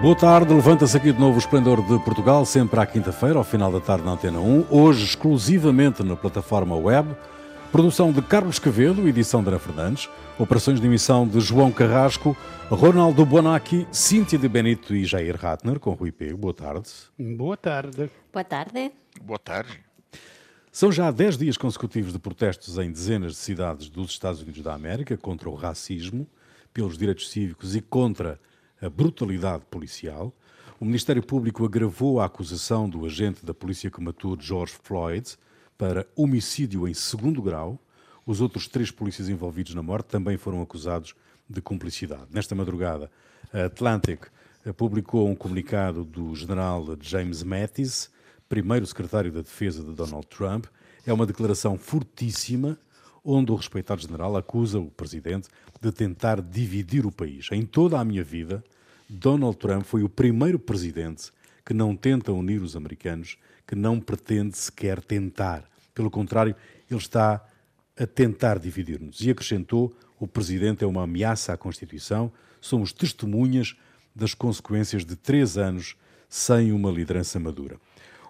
Boa tarde, levanta-se aqui de novo o Esplendor de Portugal, sempre à quinta-feira, ao final da tarde na Antena 1, hoje exclusivamente na plataforma web, produção de Carlos Quevedo, edição de Ana Fernandes, operações de emissão de João Carrasco, Ronaldo Bonacci, Cíntia de Benito e Jair Ratner, com Rui Pego. Boa tarde. Boa tarde. Boa tarde. Boa tarde. São já 10 dias consecutivos de protestos em dezenas de cidades dos Estados Unidos da América contra o racismo, pelos direitos cívicos e contra a brutalidade policial. O Ministério Público agravou a acusação do agente da polícia que matou George Floyd para homicídio em segundo grau. Os outros 3 polícias envolvidos na morte também foram acusados de cumplicidade. Nesta madrugada, a Atlantic publicou um comunicado do general James Mattis, primeiro secretário da Defesa de Donald Trump. É uma declaração fortíssima, onde o respeitado general acusa o presidente de tentar dividir o país. Em toda a minha vida, Donald Trump foi o primeiro presidente que não tenta unir os americanos, que não pretende sequer tentar. Pelo contrário, ele está a tentar dividir-nos. E acrescentou, o presidente é uma ameaça à Constituição, somos testemunhas das consequências de 3 anos sem uma liderança madura.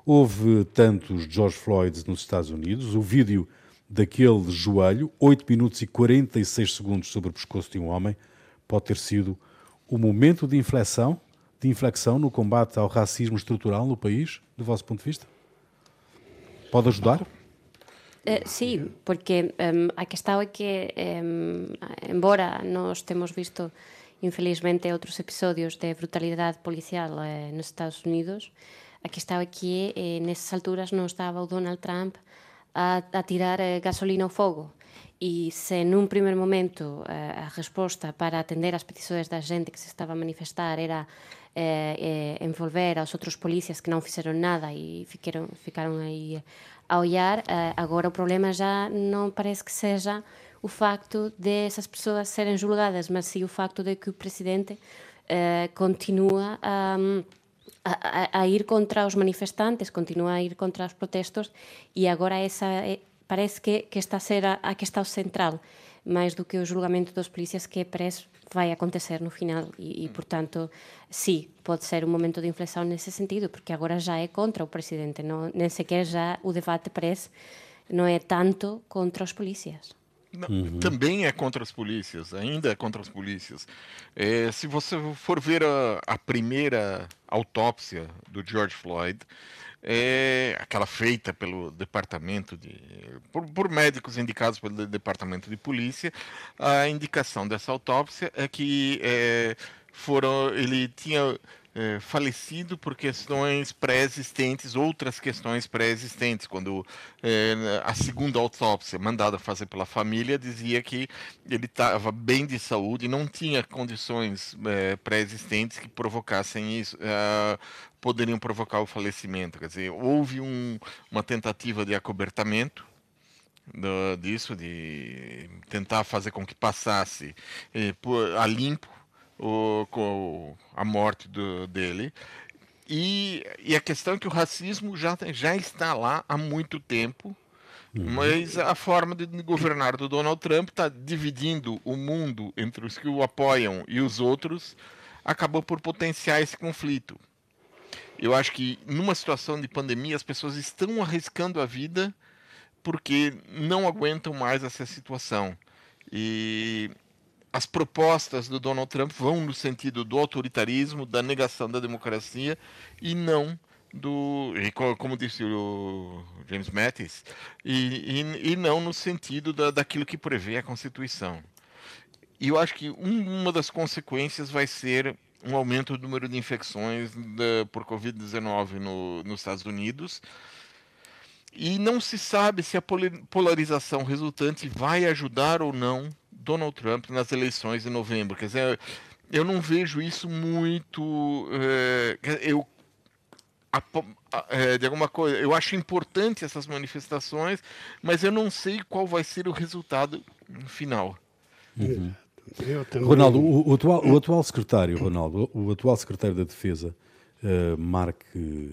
Houve tantos George Floyds nos Estados Unidos, o vídeo daquele de joelho, 8 minutos e 46 segundos sobre o pescoço de um homem, pode ter sido o momento de inflexão no combate ao racismo estrutural no país, do vosso ponto de vista? Pode ajudar? Sim, porque a questão é que, embora nós temos visto, infelizmente, outros episódios de brutalidade policial nos Estados Unidos, a questão é que, nessas alturas, não estava o Donald Trump a tirar gasolina ao fogo. E se num primeiro momento a resposta para atender às petições da gente que se estava a manifestar era envolver aos outros polícias que não fizeram nada e ficaram aí a olhar, agora o problema já não parece que seja o facto de essas pessoas serem julgadas, mas sim o facto de que o presidente continua a ir contra os manifestantes, continua a ir contra os protestos, e agora essa parece que está a ser a questão central, mais do que o julgamento dos polícias, que parece vai acontecer no final, e portanto, sim, pode ser um momento de inflexão nesse sentido, porque agora já é contra o presidente, não, nem sequer já o debate parece, não é tanto contra os polícias. Não, também é contra as polícias, ainda é contra as polícias. Se você for ver a primeira autópsia do George Floyd, aquela feita pelo departamento por médicos indicados pelo departamento de polícia, a indicação dessa autópsia é que ele tinha falecido por questões pré-existentes, outras questões pré-existentes, quando a segunda autópsia mandada fazer pela família dizia que ele estava bem de saúde e não tinha condições pré-existentes que provocassem isso, poderiam provocar o falecimento. Quer dizer, houve uma tentativa de acobertamento disso, de tentar fazer com que passasse a limpo com a morte dele, e a questão é que o racismo já está lá há muito tempo, mas a forma de governar do Donald Trump está dividindo o mundo entre os que o apoiam e os outros, acabou por potenciar esse conflito. Eu acho que numa situação de pandemia as pessoas estão arriscando a vida porque não aguentam mais essa situação, e as propostas do Donald Trump vão no sentido do autoritarismo, da negação da democracia, e não do, como disse o James Mattis, e não no sentido daquilo que prevê a Constituição. E eu acho que uma das consequências vai ser um aumento do número de infecções por Covid-19 nos Estados Unidos. E não se sabe se a polarização resultante vai ajudar ou não Donald Trump nas eleições de novembro. Quer dizer, eu não vejo isso muito. Eu acho importante essas manifestações, mas eu não sei qual vai ser o resultado final. Ronaldo, o atual secretário da Defesa, Mark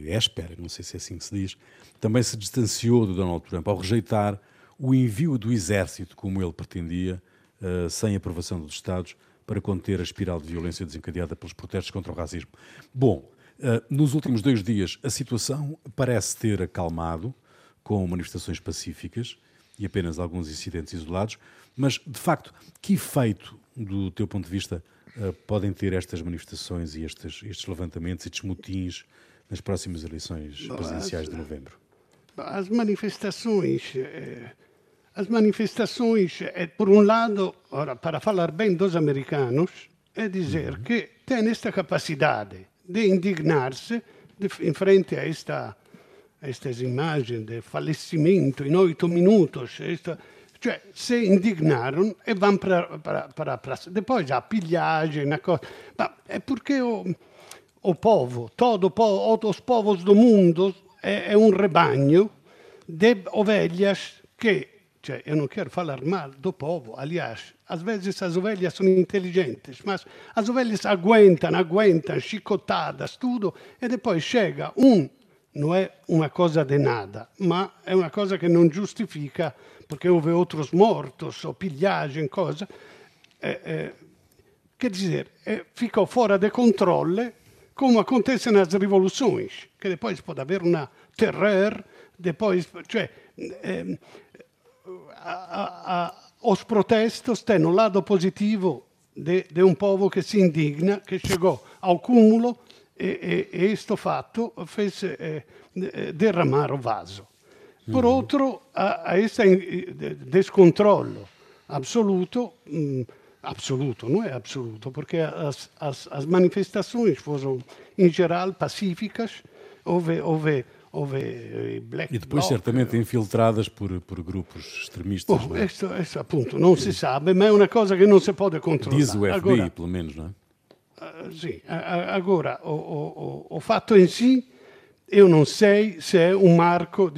Esper, não sei se é assim que se diz, também se distanciou do Donald Trump ao rejeitar o envio do exército, como ele pretendia, sem aprovação dos Estados, para conter a espiral de violência desencadeada pelos protestos contra o racismo. Bom, nos últimos 2 dias a situação parece ter acalmado, com manifestações pacíficas e apenas alguns incidentes isolados, mas, de facto, que efeito, do teu ponto de vista, podem ter estas manifestações e estes levantamentos e estes motins nas próximas eleições presidenciais de novembro? As manifestações, por um lado, ora, para falar bem dos americanos, é dizer que têm esta capacidade de indignar-se em frente a estas imagens de falecimento em 8 minutos. Cioè, se indignaram e vão para a praça. Depois há pilhagem, a coisa. Mas é porque o povo, todos os povos do mundo, é um rebanho de ovelhas que... Cioè, eu não quero falar mal do povo, aliás, às vezes as ovelhas são inteligentes, mas as ovelhas aguentam, chicotadas, tudo, e depois chega não é uma coisa de nada, mas é uma coisa que não justifica, porque houve outros mortos, ou pilhagem, coisa. Quer dizer, ficou fora de controle, como acontece nas revoluções, que depois pode haver uma terror, depois... Cioè, os protestos têm um lado positivo de um povo que se indigna, que chegou ao cúmulo e este fato fez derramar o vaso. Por outro, a este descontrollo absoluto, absoluto, não é absoluto, porque as manifestações foram, em geral, pacíficas, houve black bloc. E depois, certamente, infiltradas por grupos extremistas. Bom, né? Isso, appunto, não se sabe, mas é uma coisa que não se pode controlar. Diz o FBI, agora, pelo menos, não é? Sim. Agora, o fato em si, eu não sei se é um marco,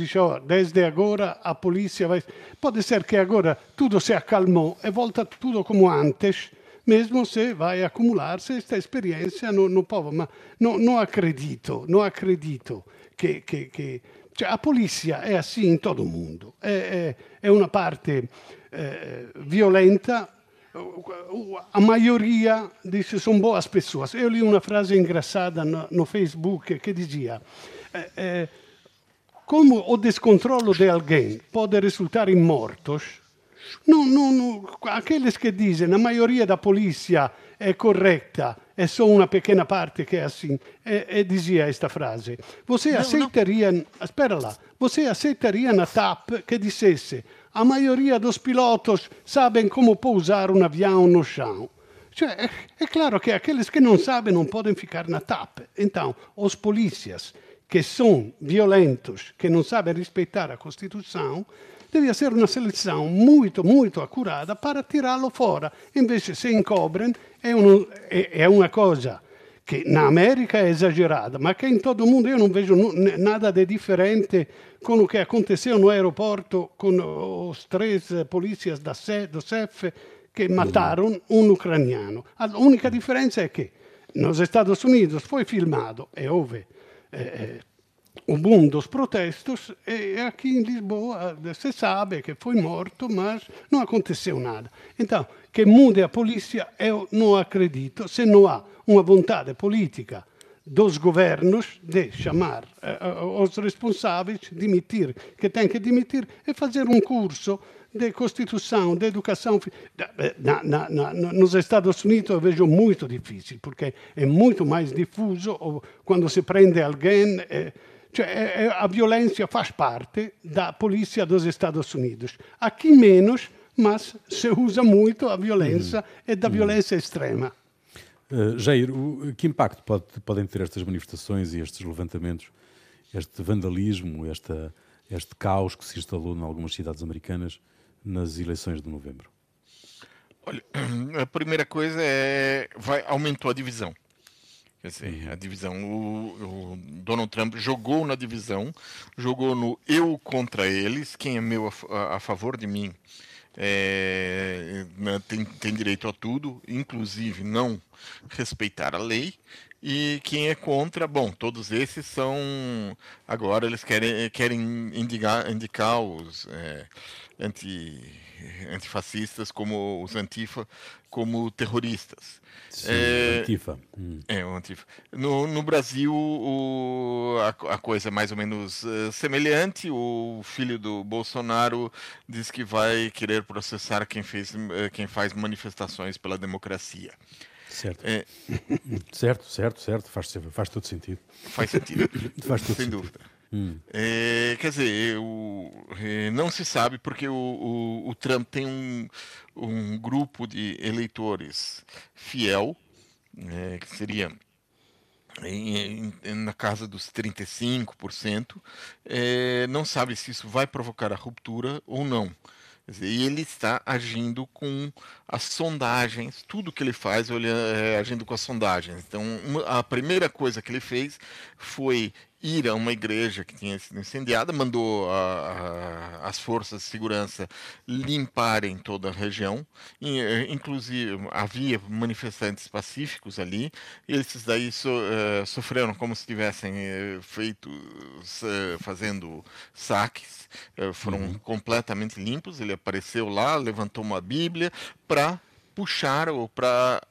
desde agora a polícia vai... Pode ser que agora tudo se acalmou e volta tudo como antes, mesmo se vai acumular-se esta experiência no povo. Mas não acredito. Che cioè, a polizia è così in tutto il mondo, è una parte violenta, a maioria dice sono buone persone. Io li una frase ingrassata no Facebook che diceva come o descontrollo di alguém pode risultare in mortos, no, aqueles che dicono la maioria da polizia è corretta, è solo una piccola parte che è così, e dizia questa frase. Você aceitaria, espera lá, você aceitaria una TAP che dissesse a maioria dos pilotos sabem come può usare un avião no chão? Cioè, è claro che aqueles che non sabem non podem ficar na TAP. Então, os polícias che sono violentos, che non sabem rispettare a Costituição, deve essere una selezione molto, molto accurata per tirarlo fuori. Invece se incobrano è una cosa che in America è esagerata, ma che in tutto il mondo io non vedo nada di differente con quello che aconteceu no aeroporto con i 3 polizia da SEF che matarono un ucraniano. L'unica differenza è che negli Stati Uniti fu filmato e dove... o boom dos protestos, e aqui em Lisboa se sabe que foi morto, mas não aconteceu nada. Então, que mude a polícia, eu não acredito, se não há uma vontade política dos governos de chamar os responsáveis, demitir, que tem que demitir, e fazer um curso de Constituição, de educação. Nos Estados Unidos eu vejo muito difícil, porque é muito mais difuso quando se prende alguém... Cioè, a violência faz parte da polícia dos Estados Unidos. Aqui menos, mas se usa muito a violência e da violência extrema. Jair, que impacto podem ter estas manifestações e estes levantamentos, este vandalismo, este caos que se instalou em algumas cidades americanas nas eleições de novembro? Olha, a primeira coisa é aumentou a divisão. Quer dizer, a divisão, o Donald Trump jogou na divisão, jogou no eu contra eles, quem é meu a favor de mim tem direito a tudo, inclusive não respeitar a lei, E quem é contra, bom, todos esses são... Agora eles querem indicar os antifascistas, como os antifa, como terroristas. Sim, antifa. Antifa. No Brasil, a coisa é mais ou menos semelhante. O filho do Bolsonaro diz que vai querer processar quem faz manifestações pela democracia. Certo. Certo. Faz todo sentido. Faz todo sentido, sem dúvida. Quer dizer, não se sabe, porque o Trump tem um grupo de eleitores fiel, que seria na casa dos 35%, não sabe se isso vai provocar a ruptura ou não. E ele está agindo com as sondagens, tudo que ele faz ele é agindo com as sondagens. Então, a primeira coisa que ele fez foi ir a uma igreja que tinha sido incendiada, mandou as forças de segurança limparem toda a região, inclusive havia manifestantes pacíficos ali, e esses daí sofreram como se tivessem fazendo saques, foram completamente limpos. Ele apareceu lá, levantou uma Bíblia para puxar ou para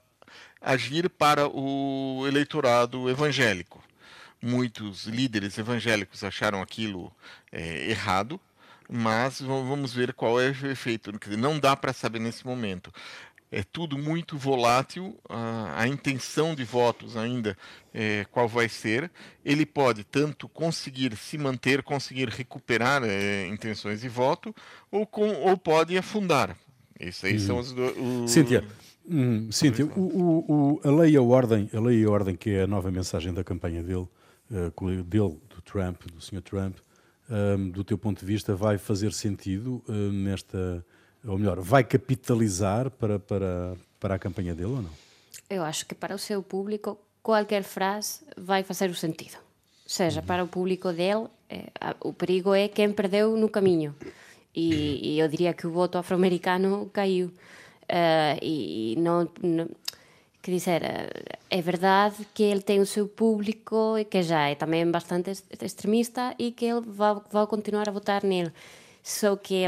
agir para o eleitorado evangélico. Muitos líderes evangélicos acharam aquilo errado, mas vamos ver qual é o efeito. Não dá para saber nesse momento. É tudo muito volátil, a intenção de votos ainda, qual vai ser. Ele pode tanto conseguir se manter, conseguir recuperar intenções de voto, ou pode afundar. Isso aí são os... Cíntia, a lei e a ordem, que é a nova mensagem da campanha dele, do Trump, do Sr. Trump, do teu ponto de vista, vai fazer sentido vai capitalizar para a campanha dele ou não? Eu acho que para o seu público qualquer frase vai fazer o sentido. Ou seja, para o público dele, o perigo é quem perdeu no caminho. E eu diria que o voto afro-americano caiu. É verdade que ele tem o seu público, que já é também bastante extremista, e que ele vai continuar a votar nele. Só que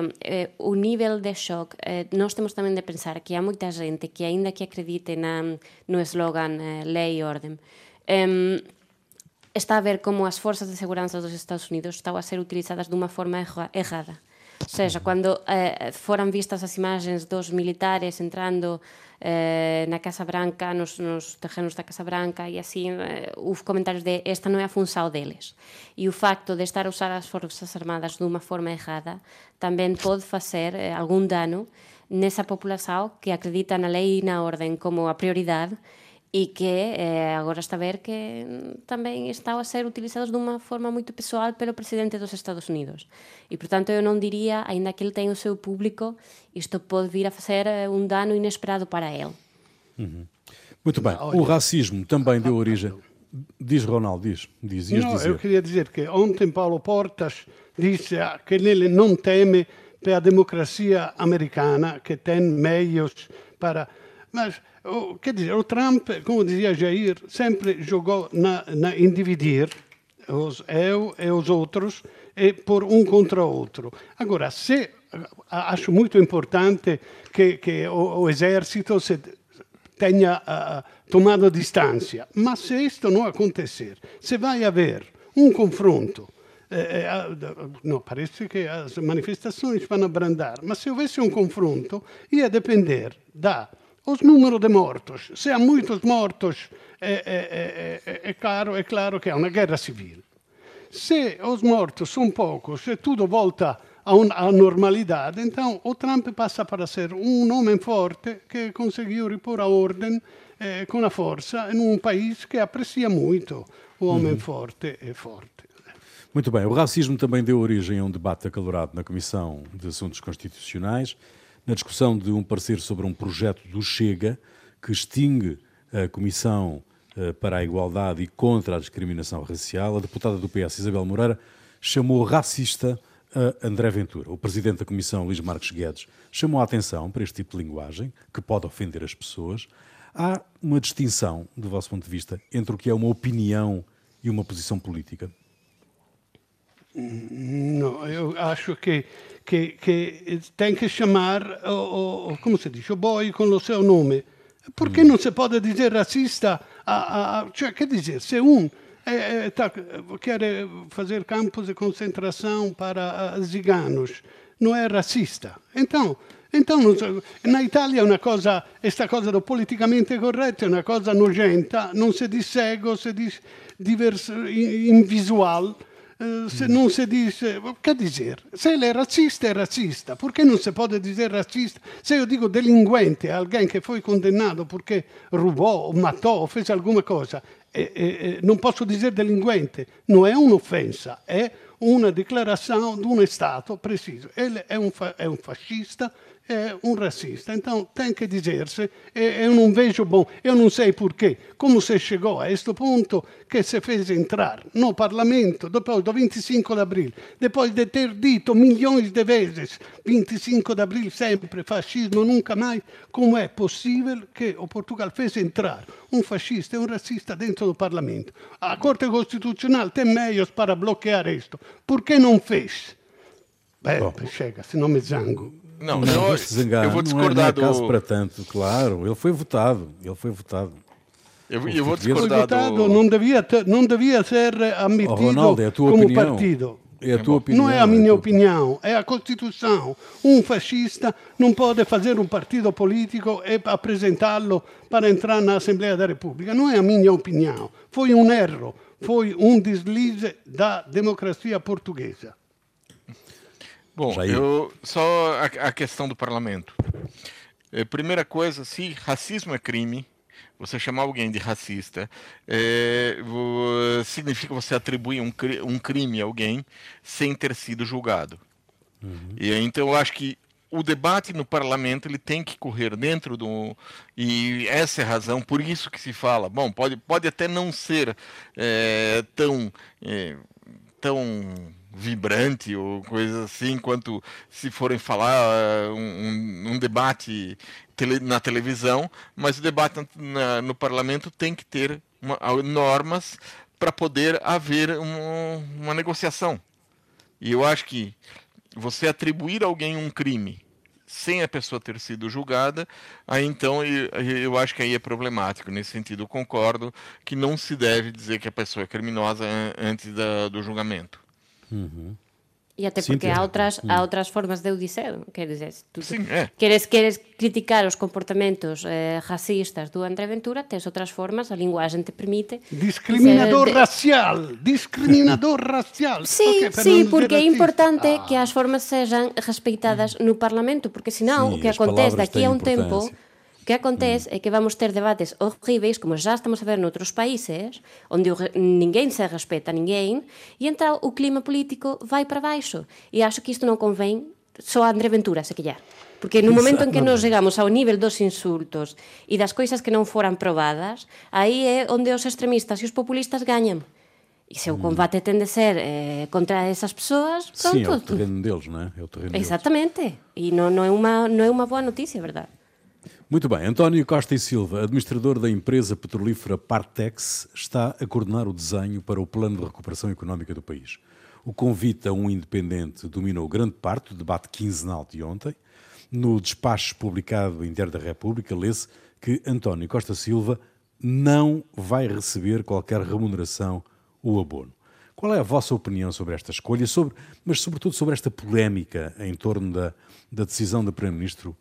o nível de choque, nós temos também de pensar que há muita gente que, ainda que acredite no slogan lei e ordem, está a ver como as forças de segurança dos Estados Unidos estão a ser utilizadas de uma forma errada. Ou seja, quando foram vistas as imagens dos militares entrando na Casa Branca, nos terrenos da Casa Branca, e assim, houve comentários de esta não é a função deles. E o facto de estar a usar as Forças Armadas de uma forma errada também pode fazer algum dano nessa população que acredita na lei e na ordem como a prioridade, e que agora está a ver que também estão a ser utilizados de uma forma muito pessoal pelo presidente dos Estados Unidos. E, portanto, eu não diria, ainda que ele tenha o seu público, isto pode vir a fazer um dano inesperado para ele. Muito bem. O racismo também deu origem... Diz, Ronaldo, diz. Eu queria dizer que ontem Paulo Portas disse que ele não teme pela democracia americana, que tem meios para... Mas, quer dizer, o Trump, como dizia Jair, sempre jogou na dividir os eu e os outros, e por um contra o outro. Agora, acho muito importante que o exército se tenha tomado distância, mas se isto não acontecer, se vai haver um confronto, não, parece que as manifestações vão abrandar, mas se houvesse um confronto, ia depender da... Os números de mortos. Se há muitos mortos, é claro que é uma guerra civil. Se os mortos são poucos, se tudo volta à normalidade, então o Trump passa para ser um homem forte que conseguiu repor a ordem com a força em um país que aprecia muito o homem forte e forte. Muito bem. O racismo também deu origem a um debate acalorado na Comissão de Assuntos Constitucionais, na discussão de um parecer sobre um projeto do Chega que extingue a Comissão para a Igualdade e contra a Discriminação Racial, a deputada do PS, Isabel Moreira, chamou racista André Ventura. O presidente da Comissão, Luís Marques Guedes, chamou a atenção para este tipo de linguagem, que pode ofender as pessoas. Há uma distinção, do vosso ponto de vista, entre o que é uma opinião e uma posição política? Não, eu acho que tem que chamar, como se diz, o boi com o seu nome. Porque não se pode dizer racista? Cioè, quer dizer, se um quer fazer campos de concentração para ziganos, não é racista. Então, na Itália una cosa, questa cosa do politicamente corretto è una cosa nojenta, non si dice ego, si dice in visual, se non si dice, che dire? Se lei è razzista, perché non si può dire razzista? Se io dico delinquente, alguien che fu condannato perché rubò, matò, fece alguma cosa, non posso dire delinquente, non è un'offensa, è una dichiarazione di un Stato preciso. Ele è un fascista, é um racista, então tem que dizer-se, eu não vejo bom, eu não sei porquê, como se chegou a este ponto que se fez entrar no Parlamento depois do 25 de abril, depois de ter dito milhões de vezes 25 de abril sempre, fascismo nunca mais, como é possível que o Portugal fez entrar um fascista e um racista dentro do Parlamento? A Corte Constitucional tem meios para bloquear isto, por que não fez? Bem, chega, senão me zango. Não, eu vou discordar do... Não é caso para tanto, claro. Ele foi votado. Eu vou discordar do... Não devia ser admitido como partido. É a tua opinião. Não é a minha opinião, é a Constituição. Um fascista não pode fazer um partido político e apresentá-lo para entrar na Assembleia da República. Não é a minha opinião. Foi um erro, foi um deslize da democracia portuguesa. Bom, eu, só a questão do parlamento. Primeira coisa, se racismo é crime, você chamar alguém de racista, significa você atribuir um crime a alguém sem ter sido julgado. Uhum. E, então, eu acho que o debate no parlamento ele tem que correr dentro do... E essa é a razão, por isso que se fala. Bom, pode até não ser tão vibrante ou coisa assim, quanto se forem falar um debate na televisão, mas o debate no parlamento tem que ter normas para poder haver uma negociação. E eu acho que você atribuir a alguém um crime sem a pessoa ter sido julgada, aí então eu acho que aí é problemático. Nesse sentido, eu concordo que não se deve dizer que a pessoa é criminosa antes do julgamento. Uhum. E até porque há outras formas de o dizer, quer dizer, se tu queres criticar os comportamentos racistas do André Ventura, tens outras formas, a linguagem te permite. Discriminador racial. Sim, porque é importante que as formas sejam respeitadas no Parlamento, porque senão o que acontece daqui a um tempo... O que acontece é que vamos ter debates horríveis, como já estamos a ver noutros países, onde ninguém se respeita a ninguém, e então o clima político vai para baixo. E acho que isto não convém só a André Ventura, se calhar. Porque no momento em que nós chegamos ao nível dos insultos e das coisas que não foram provadas, aí é onde os extremistas e os populistas ganham. E se o combate tem de ser contra essas pessoas... Pronto. Sim, é o terreno deles, não é? Exatamente. E não é uma boa notícia, verdade? Muito bem, António Costa e Silva, administrador da empresa petrolífera Partex, está a coordenar o desenho para o plano de recuperação económica do país. O convite a um independente dominou grande parte do debate quinzenal de ontem. No despacho publicado em Diário da República, lê-se que António Costa Silva não vai receber qualquer remuneração ou abono. Qual é a vossa opinião sobre esta escolha, mas sobretudo sobre esta polémica em torno da decisão do Primeiro-Ministro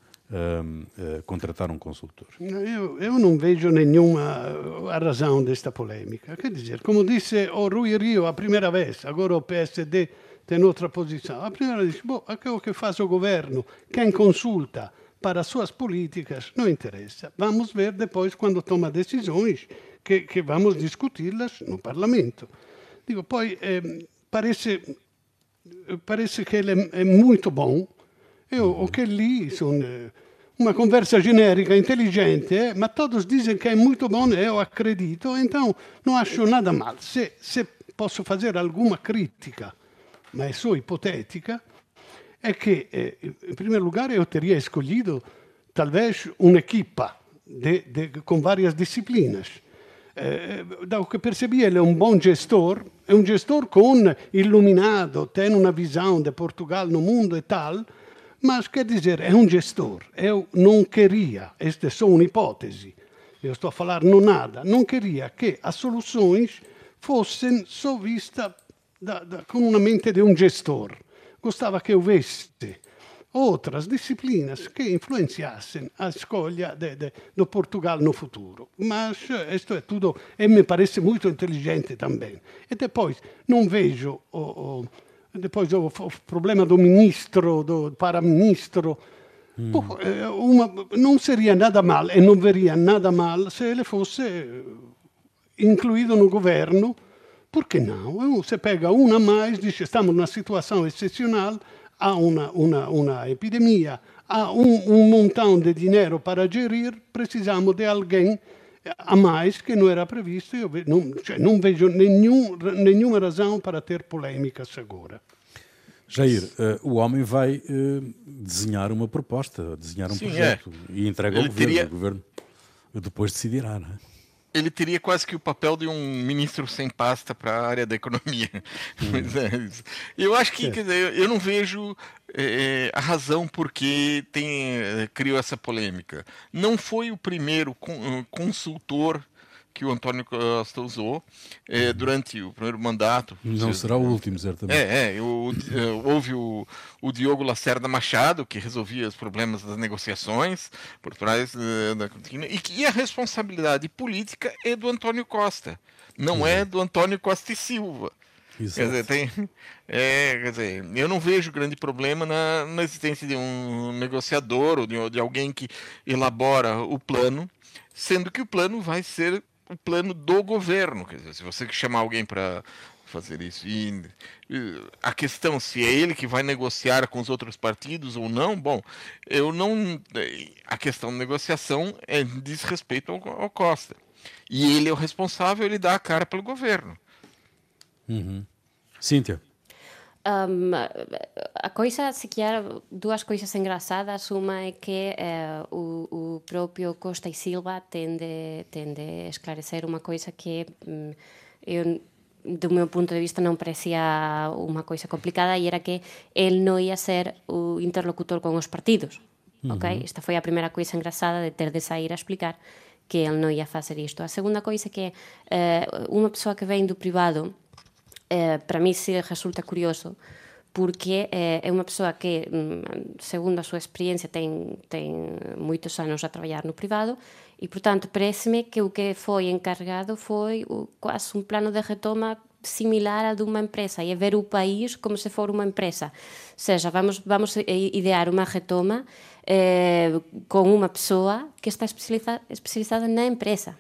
contratar um consultor? Eu não vejo nenhuma razão desta polêmica. Quer dizer, como disse o Rui Rio a primeira vez, agora o PSD tem outra posição. A primeira vez, aquilo que faz o governo, quem consulta para as suas políticas, não interessa. Vamos ver depois, quando toma decisões, que vamos discuti-las no Parlamento. Digo, poi, parece que ele é muito bom. O que li, uma conversa generica, inteligente, ma todos dizem que é muito bom, eu acredito, então não acho nada mal. Se posso fazer alguma crítica, mas é só hipotética, é que, em primeiro lugar, eu teria escolhido talvez uma equipa com várias disciplinas. Da que percebi, ele é um bom gestor, é um gestor com iluminado, tem uma visão de Portugal no mundo e tal, mas quer dizer, é um gestor. Eu não queria, esta é só uma hipótese, eu estou a falar no nada, não queria que as soluções fossem só vistas com a mente de um gestor. Gostava que houvesse outras disciplinas que influenciassem a escolha do Portugal no futuro. Mas isto é tudo, e me parece muito inteligente também. E depois, não vejo depois o problema do ministro, do paraministro. Não seria nada mal, e não veria nada mal se ele fosse incluído no governo. Por que não? Você pega uma a mais, diz estamos numa situação excepcional, há uma epidemia, há um montão de dinheiro para gerir, precisamos de alguém a mais que não era previsto. Eu não vejo nenhuma razão para ter polêmica segura. Jair, o homem vai desenhar uma proposta, desenhar um projeto e entrega ao governo. O governo depois decidirá, não é? Ele teria quase que o papel de um ministro sem pasta para a área da economia. Mas eu acho que, quer dizer, eu não vejo a razão por que criou essa polêmica. Não foi o primeiro consultor que o António Costa usou durante o primeiro mandato. Não será o último, certamente. Houve o Diogo Lacerda Machado, que resolvia os problemas das negociações por trás da cortina, e a responsabilidade política é do António Costa, não é do Antônio Costa e Silva. Quer dizer, eu não vejo grande problema na existência de um negociador ou de alguém que elabora o plano, sendo que o plano vai ser o plano do governo. Quer dizer, se você chamar alguém para fazer isso, e a questão se é ele que vai negociar com os outros partidos ou não, bom, eu não, a questão da negociação diz respeito ao Costa, e ele é o responsável, ele dá a cara pelo governo. Cíntia? A coisa, sequer, duas coisas engraçadas. Uma é que o próprio Costa e Silva tende a esclarecer uma coisa que eu, do meu ponto de vista, não parecia uma coisa complicada, e era que ele não ia ser o interlocutor com os partidos. Okay? Esta foi a primeira coisa engraçada de ter de sair a explicar que ele não ia fazer isto. A segunda coisa é que uma pessoa que vem do privado, para mim se resulta curioso, porque é uma pessoa que, segundo a sua experiência, tem muitos anos a trabalhar no privado, e, portanto, parece-me que o que foi encarregado foi quase um plano de retoma similar a de uma empresa, e é ver o país como se for uma empresa. Ou seja, vamos idear uma retoma com uma pessoa que está especializada na empresa.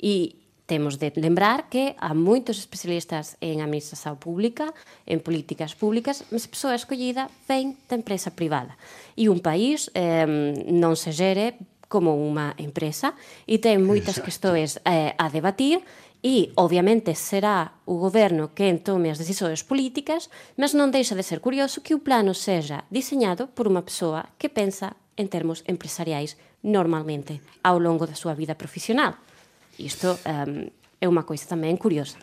E temos de lembrar que há muitos especialistas em administração pública, em políticas públicas, mas a pessoa escolhida vem da empresa privada. E um país não se gere como uma empresa, e tem muitas questões a debatir, e, obviamente, será o governo quem tome as decisões políticas, mas não deixa de ser curioso que o plano seja desenhado por uma pessoa que pensa em termos empresariais normalmente ao longo da sua vida profissional. Isto é uma coisa também curiosa.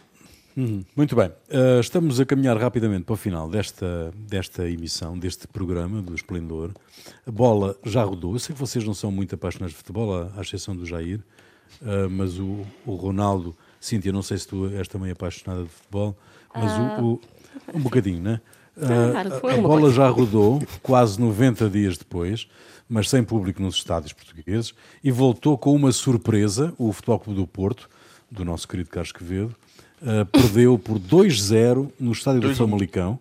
Muito bem. Estamos a caminhar rapidamente para o final desta emissão, deste programa do Esplendor. A bola já rodou. Eu sei que vocês não são muito apaixonados de futebol, à exceção do Jair, mas o Ronaldo... Cíntia, não sei se tu és também apaixonada de futebol, mas um bocadinho, não é? A bola já rodou quase 90 dias depois, mas sem público nos estádios portugueses, e voltou com uma surpresa. O Futebol Clube do Porto, do nosso querido Carlos Quevedo, perdeu por 2-0 no estádio do Famalicão.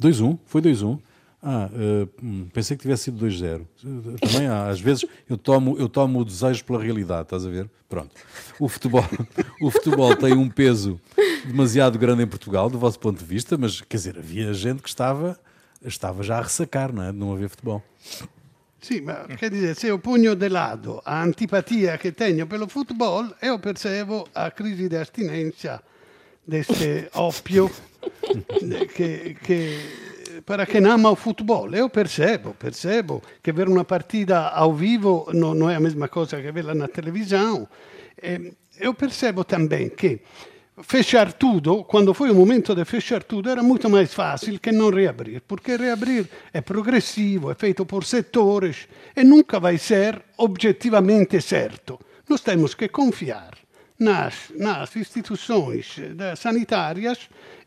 2-1, foi 2-1. Pensei que tivesse sido 2-0. Também às vezes eu tomo o desejo pela realidade, estás a ver? Pronto. O futebol tem um peso demasiado grande em Portugal, do vosso ponto de vista, mas, quer dizer, havia gente que estava já a ressacar, não é? De não haver futebol. Sim, mas quer dizer, se eu ponho de lado a antipatia que tenho pelo futebol, eu percebo a crise de abstinência deste ópio que para quem ama o futebol. Eu percebo que ver uma partida ao vivo não é a mesma coisa que vê-la na televisão. Eu percebo também que fechar tudo, quando foi o momento de fechar tudo, era muito mais fácil que não reabrir, porque reabrir é progressivo, é feito por setores e nunca vai ser objetivamente certo. Nós temos que confiar nas instituições sanitárias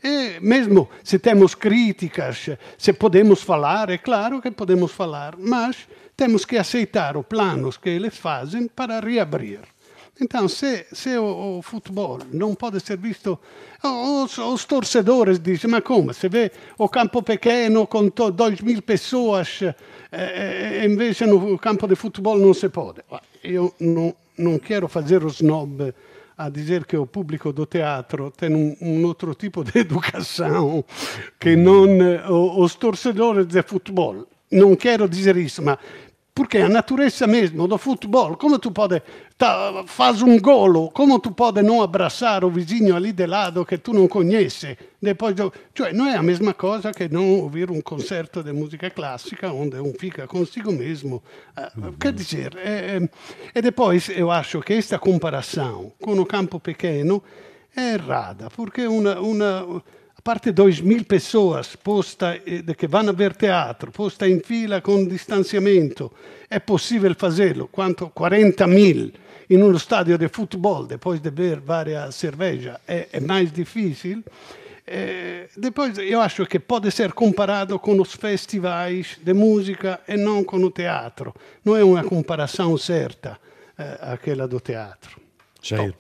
e mesmo se temos críticas, se podemos falar, é claro que podemos falar, mas temos que aceitar os planos que eles fazem para reabrir. Então, se o futebol não pode ser visto... Os torcedores dizem, mas como? Se vê o campo pequeno com 2.000 pessoas, invece no campo de futebol não se pode. Eu não quero fazer o snob a dizer que o público do teatro tem um outro tipo de educação que não os torcedores de futebol. Não quero dizer isso, mas... Porque a natureza mesmo do futebol, como tu pode faz um golo, como tu pode não abraçar o vizinho ali de lado que tu não conhece? Depois do... Cioè, não é a mesma coisa que não ouvir um concerto de música clássica, onde um fica consigo mesmo. Quer dizer, e depois eu acho que esta comparação com o campo pequeno é errada, porque a parte 2.000 pessoas che vanno a ver teatro, posta in fila con distanziamento, è possibile farlo quanto 40.000 in uno stadio di football, depois di bere varia cerveja, è mais difficile. Depois, eu acho que pode ser comparado com os festivais de música e não com o teatro. Não é uma comparação certa aquela do teatro. Jair.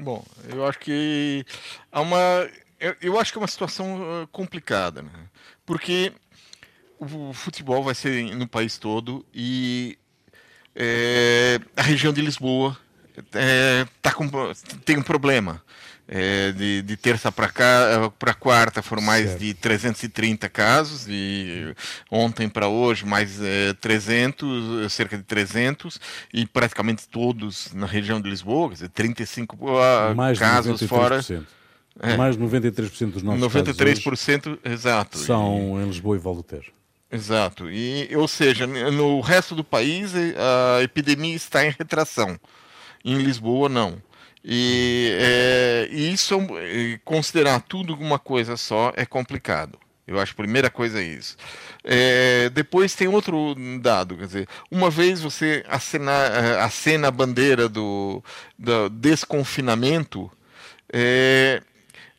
Bom, eu acho que há uma... Eu acho que é uma situação complicada, né? Porque o futebol vai ser no país todo e a região de Lisboa tem um problema. De terça para quarta foram mais certo. De 330 casos, e ontem para hoje mais 300, cerca de 300, e praticamente todos na região de Lisboa, quer dizer, 35 mais casos fora... Mais de 93% dos nossos 93%, exato, são em Lisboa e Valdetez. Exato. Ou seja, no resto do país a epidemia está em retração. Em Lisboa, não. E isso, considerar tudo uma coisa só é complicado. Eu acho que a primeira coisa é isso. Depois tem outro dado, quer dizer, uma vez você acena a bandeira do desconfinamento...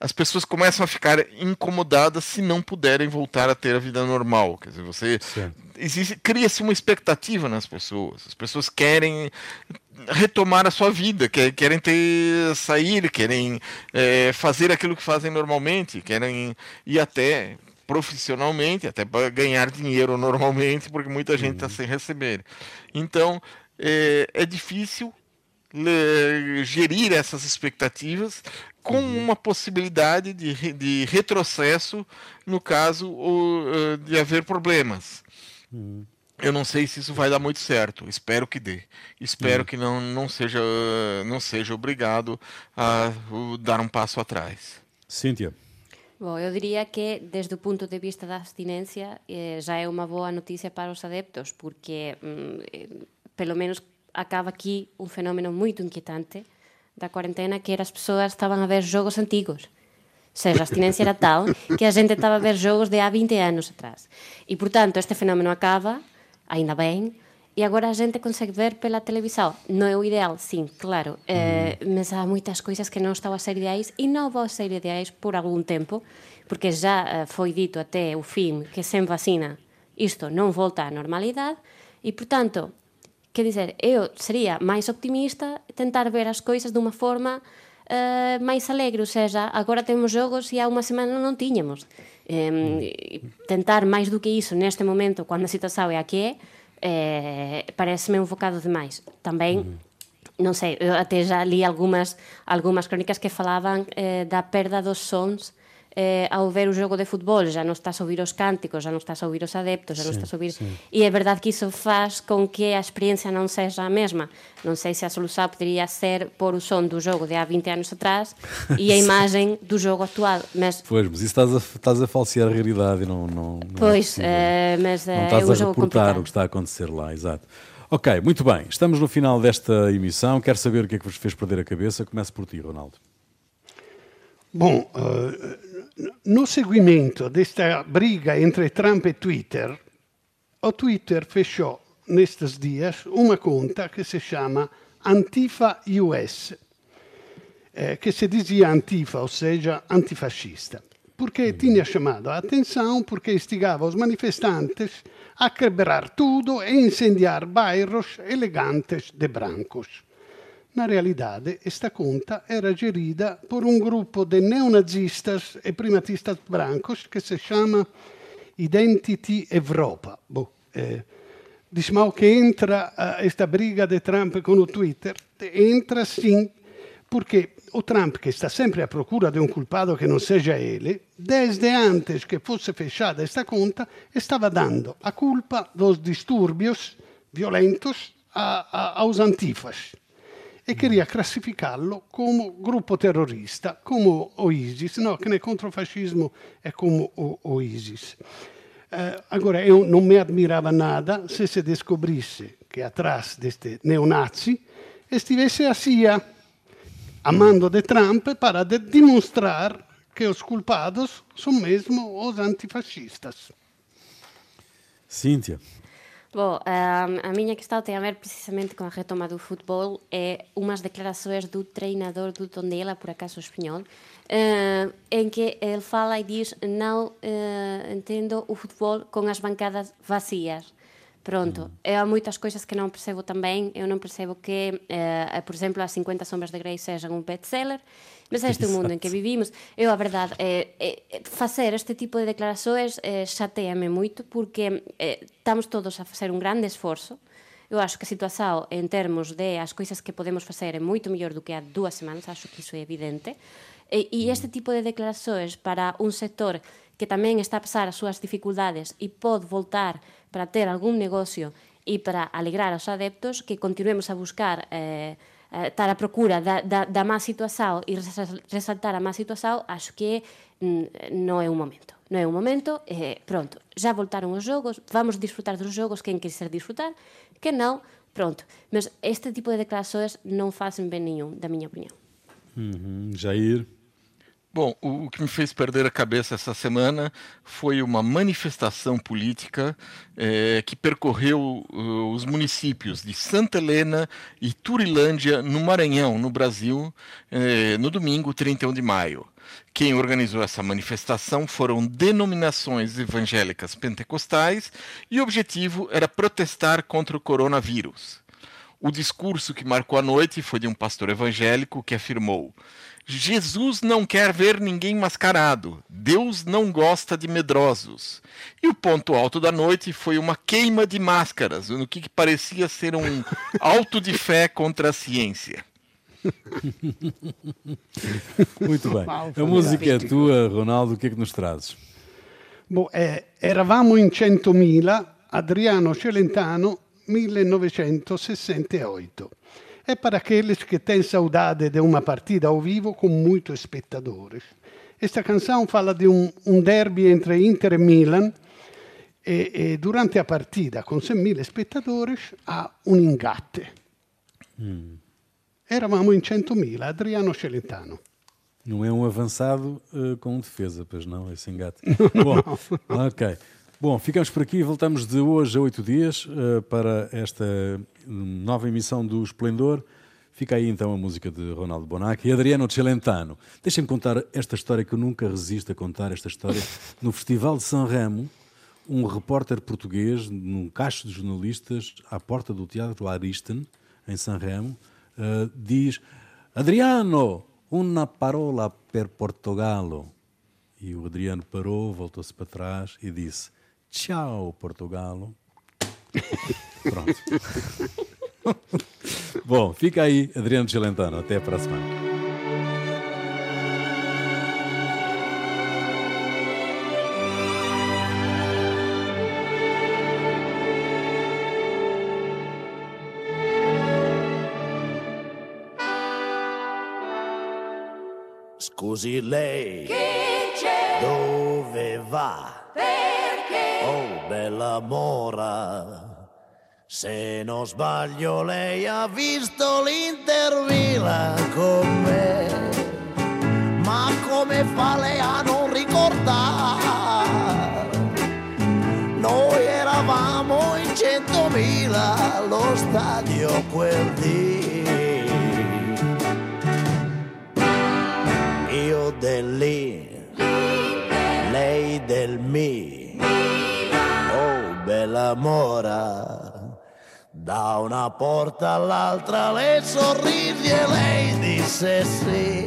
as pessoas começam a ficar incomodadas se não puderem voltar a ter a vida normal. Quer dizer, cria-se uma expectativa nas pessoas. As pessoas querem retomar a sua vida, querem sair, querem fazer aquilo que fazem normalmente, querem ir até profissionalmente, até para ganhar dinheiro normalmente, porque muita gente está sem receber. Então, é difícil gerir essas expectativas com uma possibilidade de retrocesso no caso de haver problemas. Eu não sei se isso vai dar muito certo. Espero que dê. Espero que não seja obrigado a dar um passo atrás. Cíntia. Bom, eu diria que desde o ponto de vista da abstinência já é uma boa notícia para os adeptos, porque pelo menos acaba aqui um fenómeno muito inquietante da quarentena, que era as pessoas estavam a ver jogos antigos. Ou seja, a abstinência era tal que a gente estava a ver jogos de há 20 anos atrás. E, portanto, este fenómeno acaba, ainda bem, e agora a gente consegue ver pela televisão. Não é o ideal, sim, claro, mas há muitas coisas que não estão a ser ideais e não vão ser ideais por algum tempo, porque já foi dito até o fim que sem vacina isto não volta à normalidade e, portanto... Quer dizer, eu seria mais optimista tentar ver as coisas de uma forma mais alegre, ou seja, agora temos jogos e há uma semana não tínhamos. Tentar mais do que isso neste momento, quando a situação é a que é, parece-me um bocado demais. Também, não sei, eu até já li algumas crônicas que falavam da perda dos sons ao ver o jogo de futebol, já não estás a ouvir os cânticos, já não estás a ouvir os adeptos, já não estás a ouvir... Sim. E é verdade que isso faz com que a experiência não seja a mesma. Não sei se a solução poderia ser pôr o som do jogo de há 20 anos atrás e a imagem do jogo atual. Mas... Pois, mas isso estás a falsear a realidade, não pois, é mas não estás a reportar complicado. O que está a acontecer lá, exato. Ok, muito bem, estamos no final desta emissão, quero saber o que é que vos fez perder a cabeça, começo por ti, Ronaldo. Bom, no seguimento desta briga entre Trump e Twitter, o Twitter fechou nestes dias uma conta que se chama Antifa US, que se dizia Antifa, ou seja, antifascista, porque tinha chamado a atenção, porque instigava os manifestantes a quebrar tudo e incendiar bairros elegantes de brancos. Na realidade, esta conta era gerida por um grupo de neonazistas e primatistas brancos que se chama Identity Europa. Bom, dizemos que entra esta briga de Trump com o Twitter, entra sim, porque o Trump, que está sempre à procura de um culpado que não seja ele, desde antes que fosse fechada esta conta, estava dando a culpa dos distúrbios violentos aos antifas. E queria classificarlo come gruppo terrorista, come o ISIS, no, che nel controfascismo è come o ISIS. Agora, io non mi admirava nada se si descobrisse che atrás deste neonazi estivesse a CIA, a mando de Trump, para demonstrar che os culpados são mesmo os antifascistas. Cíntia. Bom, a minha questão tem a ver precisamente com a retoma do futebol e umas declarações do treinador do Tondela, por acaso espanhol, em que ele fala e diz não entendo o futebol com as bancadas vazias. Pronto, há muitas coisas que não percebo também. Eu não percebo que, por exemplo, as 50 sombras de Grey sejam um best-seller, mas este é o mundo em que vivimos. Eu, a verdade, fazer este tipo de declarações chateia-me muito, porque estamos todos a fazer um grande esforço. Eu acho que a situação, em termos de as coisas que podemos fazer, é muito melhor do que há 2 semanas, acho que isso é evidente. E este tipo de declarações para um setor que também está a passar as suas dificuldades e pode voltar para ter algum negócio e para alegrar aos adeptos, que continuemos a buscar... estar à procura da má situação e ressaltar a má situação, acho que não é o momento. Não é o momento, pronto, já voltaram os jogos, vamos desfrutar dos jogos, quem quiser desfrutar, quem não, pronto. Mas este tipo de declarações não fazem bem nenhum, da minha opinião. Jair? Bom, o que me fez perder a cabeça essa semana foi uma manifestação política que percorreu os municípios de Santa Helena e Turilândia, no Maranhão, no Brasil, no domingo, 31 de maio. Quem organizou essa manifestação foram denominações evangélicas pentecostais e o objetivo era protestar contra o coronavírus. O discurso que marcou a noite foi de um pastor evangélico que afirmou: Jesus não quer ver ninguém mascarado. Deus não gosta de medrosos. E o ponto alto da noite foi uma queima de máscaras, no que parecia ser um auto de fé contra a ciência. Muito bem. A música é tua, Ronaldo. O que é que nos trazes? Bom, eravamo in 100.000, Adriano Celentano, 1968. É para aqueles que têm saudade de uma partida ao vivo com muitos espectadores. Esta canção fala de um derby entre Inter e Milan e durante a partida, com 100.000 espectadores, há um engate. Eravamo in 100.000, Adriano Celentano. Não é um avançado com defesa, pois não, esse engate. Bom, ok. Bom, ficamos por aqui e voltamos de hoje a 8 dias para esta nova emissão do Esplendor. Fica aí então a música de Ronaldo Bonacci e Adriano Celentano. Deixem-me contar esta história que eu nunca resisto a contar, esta história. No Festival de San Remo, um repórter português, num cacho de jornalistas, à porta do Teatro Ariston, em San Remo, diz: Adriano, una parola per Portogallo. E o Adriano parou, voltou-se para trás e disse: Tchau, Portugal. Pronto. Bom, fica aí, Adriano Celentano. Até para a semana. Scusi lei, chi c'è? Dove va? Perché? Oh bella mora, se non sbaglio lei ha visto l'Inter-Milan con me, ma come fa lei a non ricordare? Noi eravamo in 100.000 allo stadio quel dì. Io dell'I, lei del Mi, oh bella mora, da una porta all'altra le sorrisi e lei disse sì,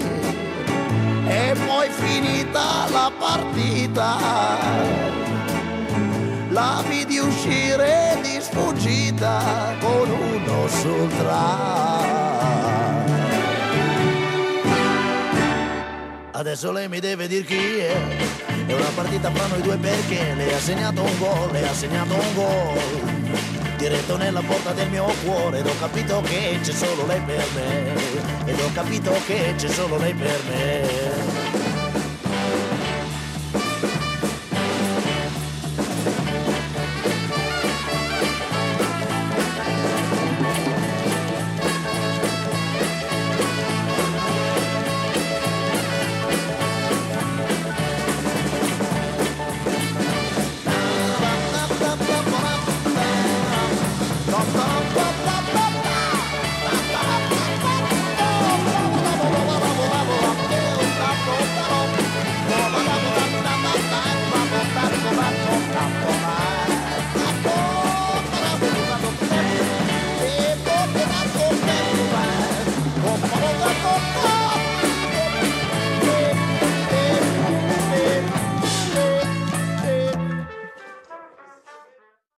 e poi finita la partita, la vidi uscire di sfuggita con uno sul tram. Adesso lei mi deve dir chi è una partita fra noi due perché le ha segnato un gol, le ha segnato un gol diretto nella porta del mio cuore ed ho capito che c'è solo lei per me, ed ho capito che c'è solo lei per me.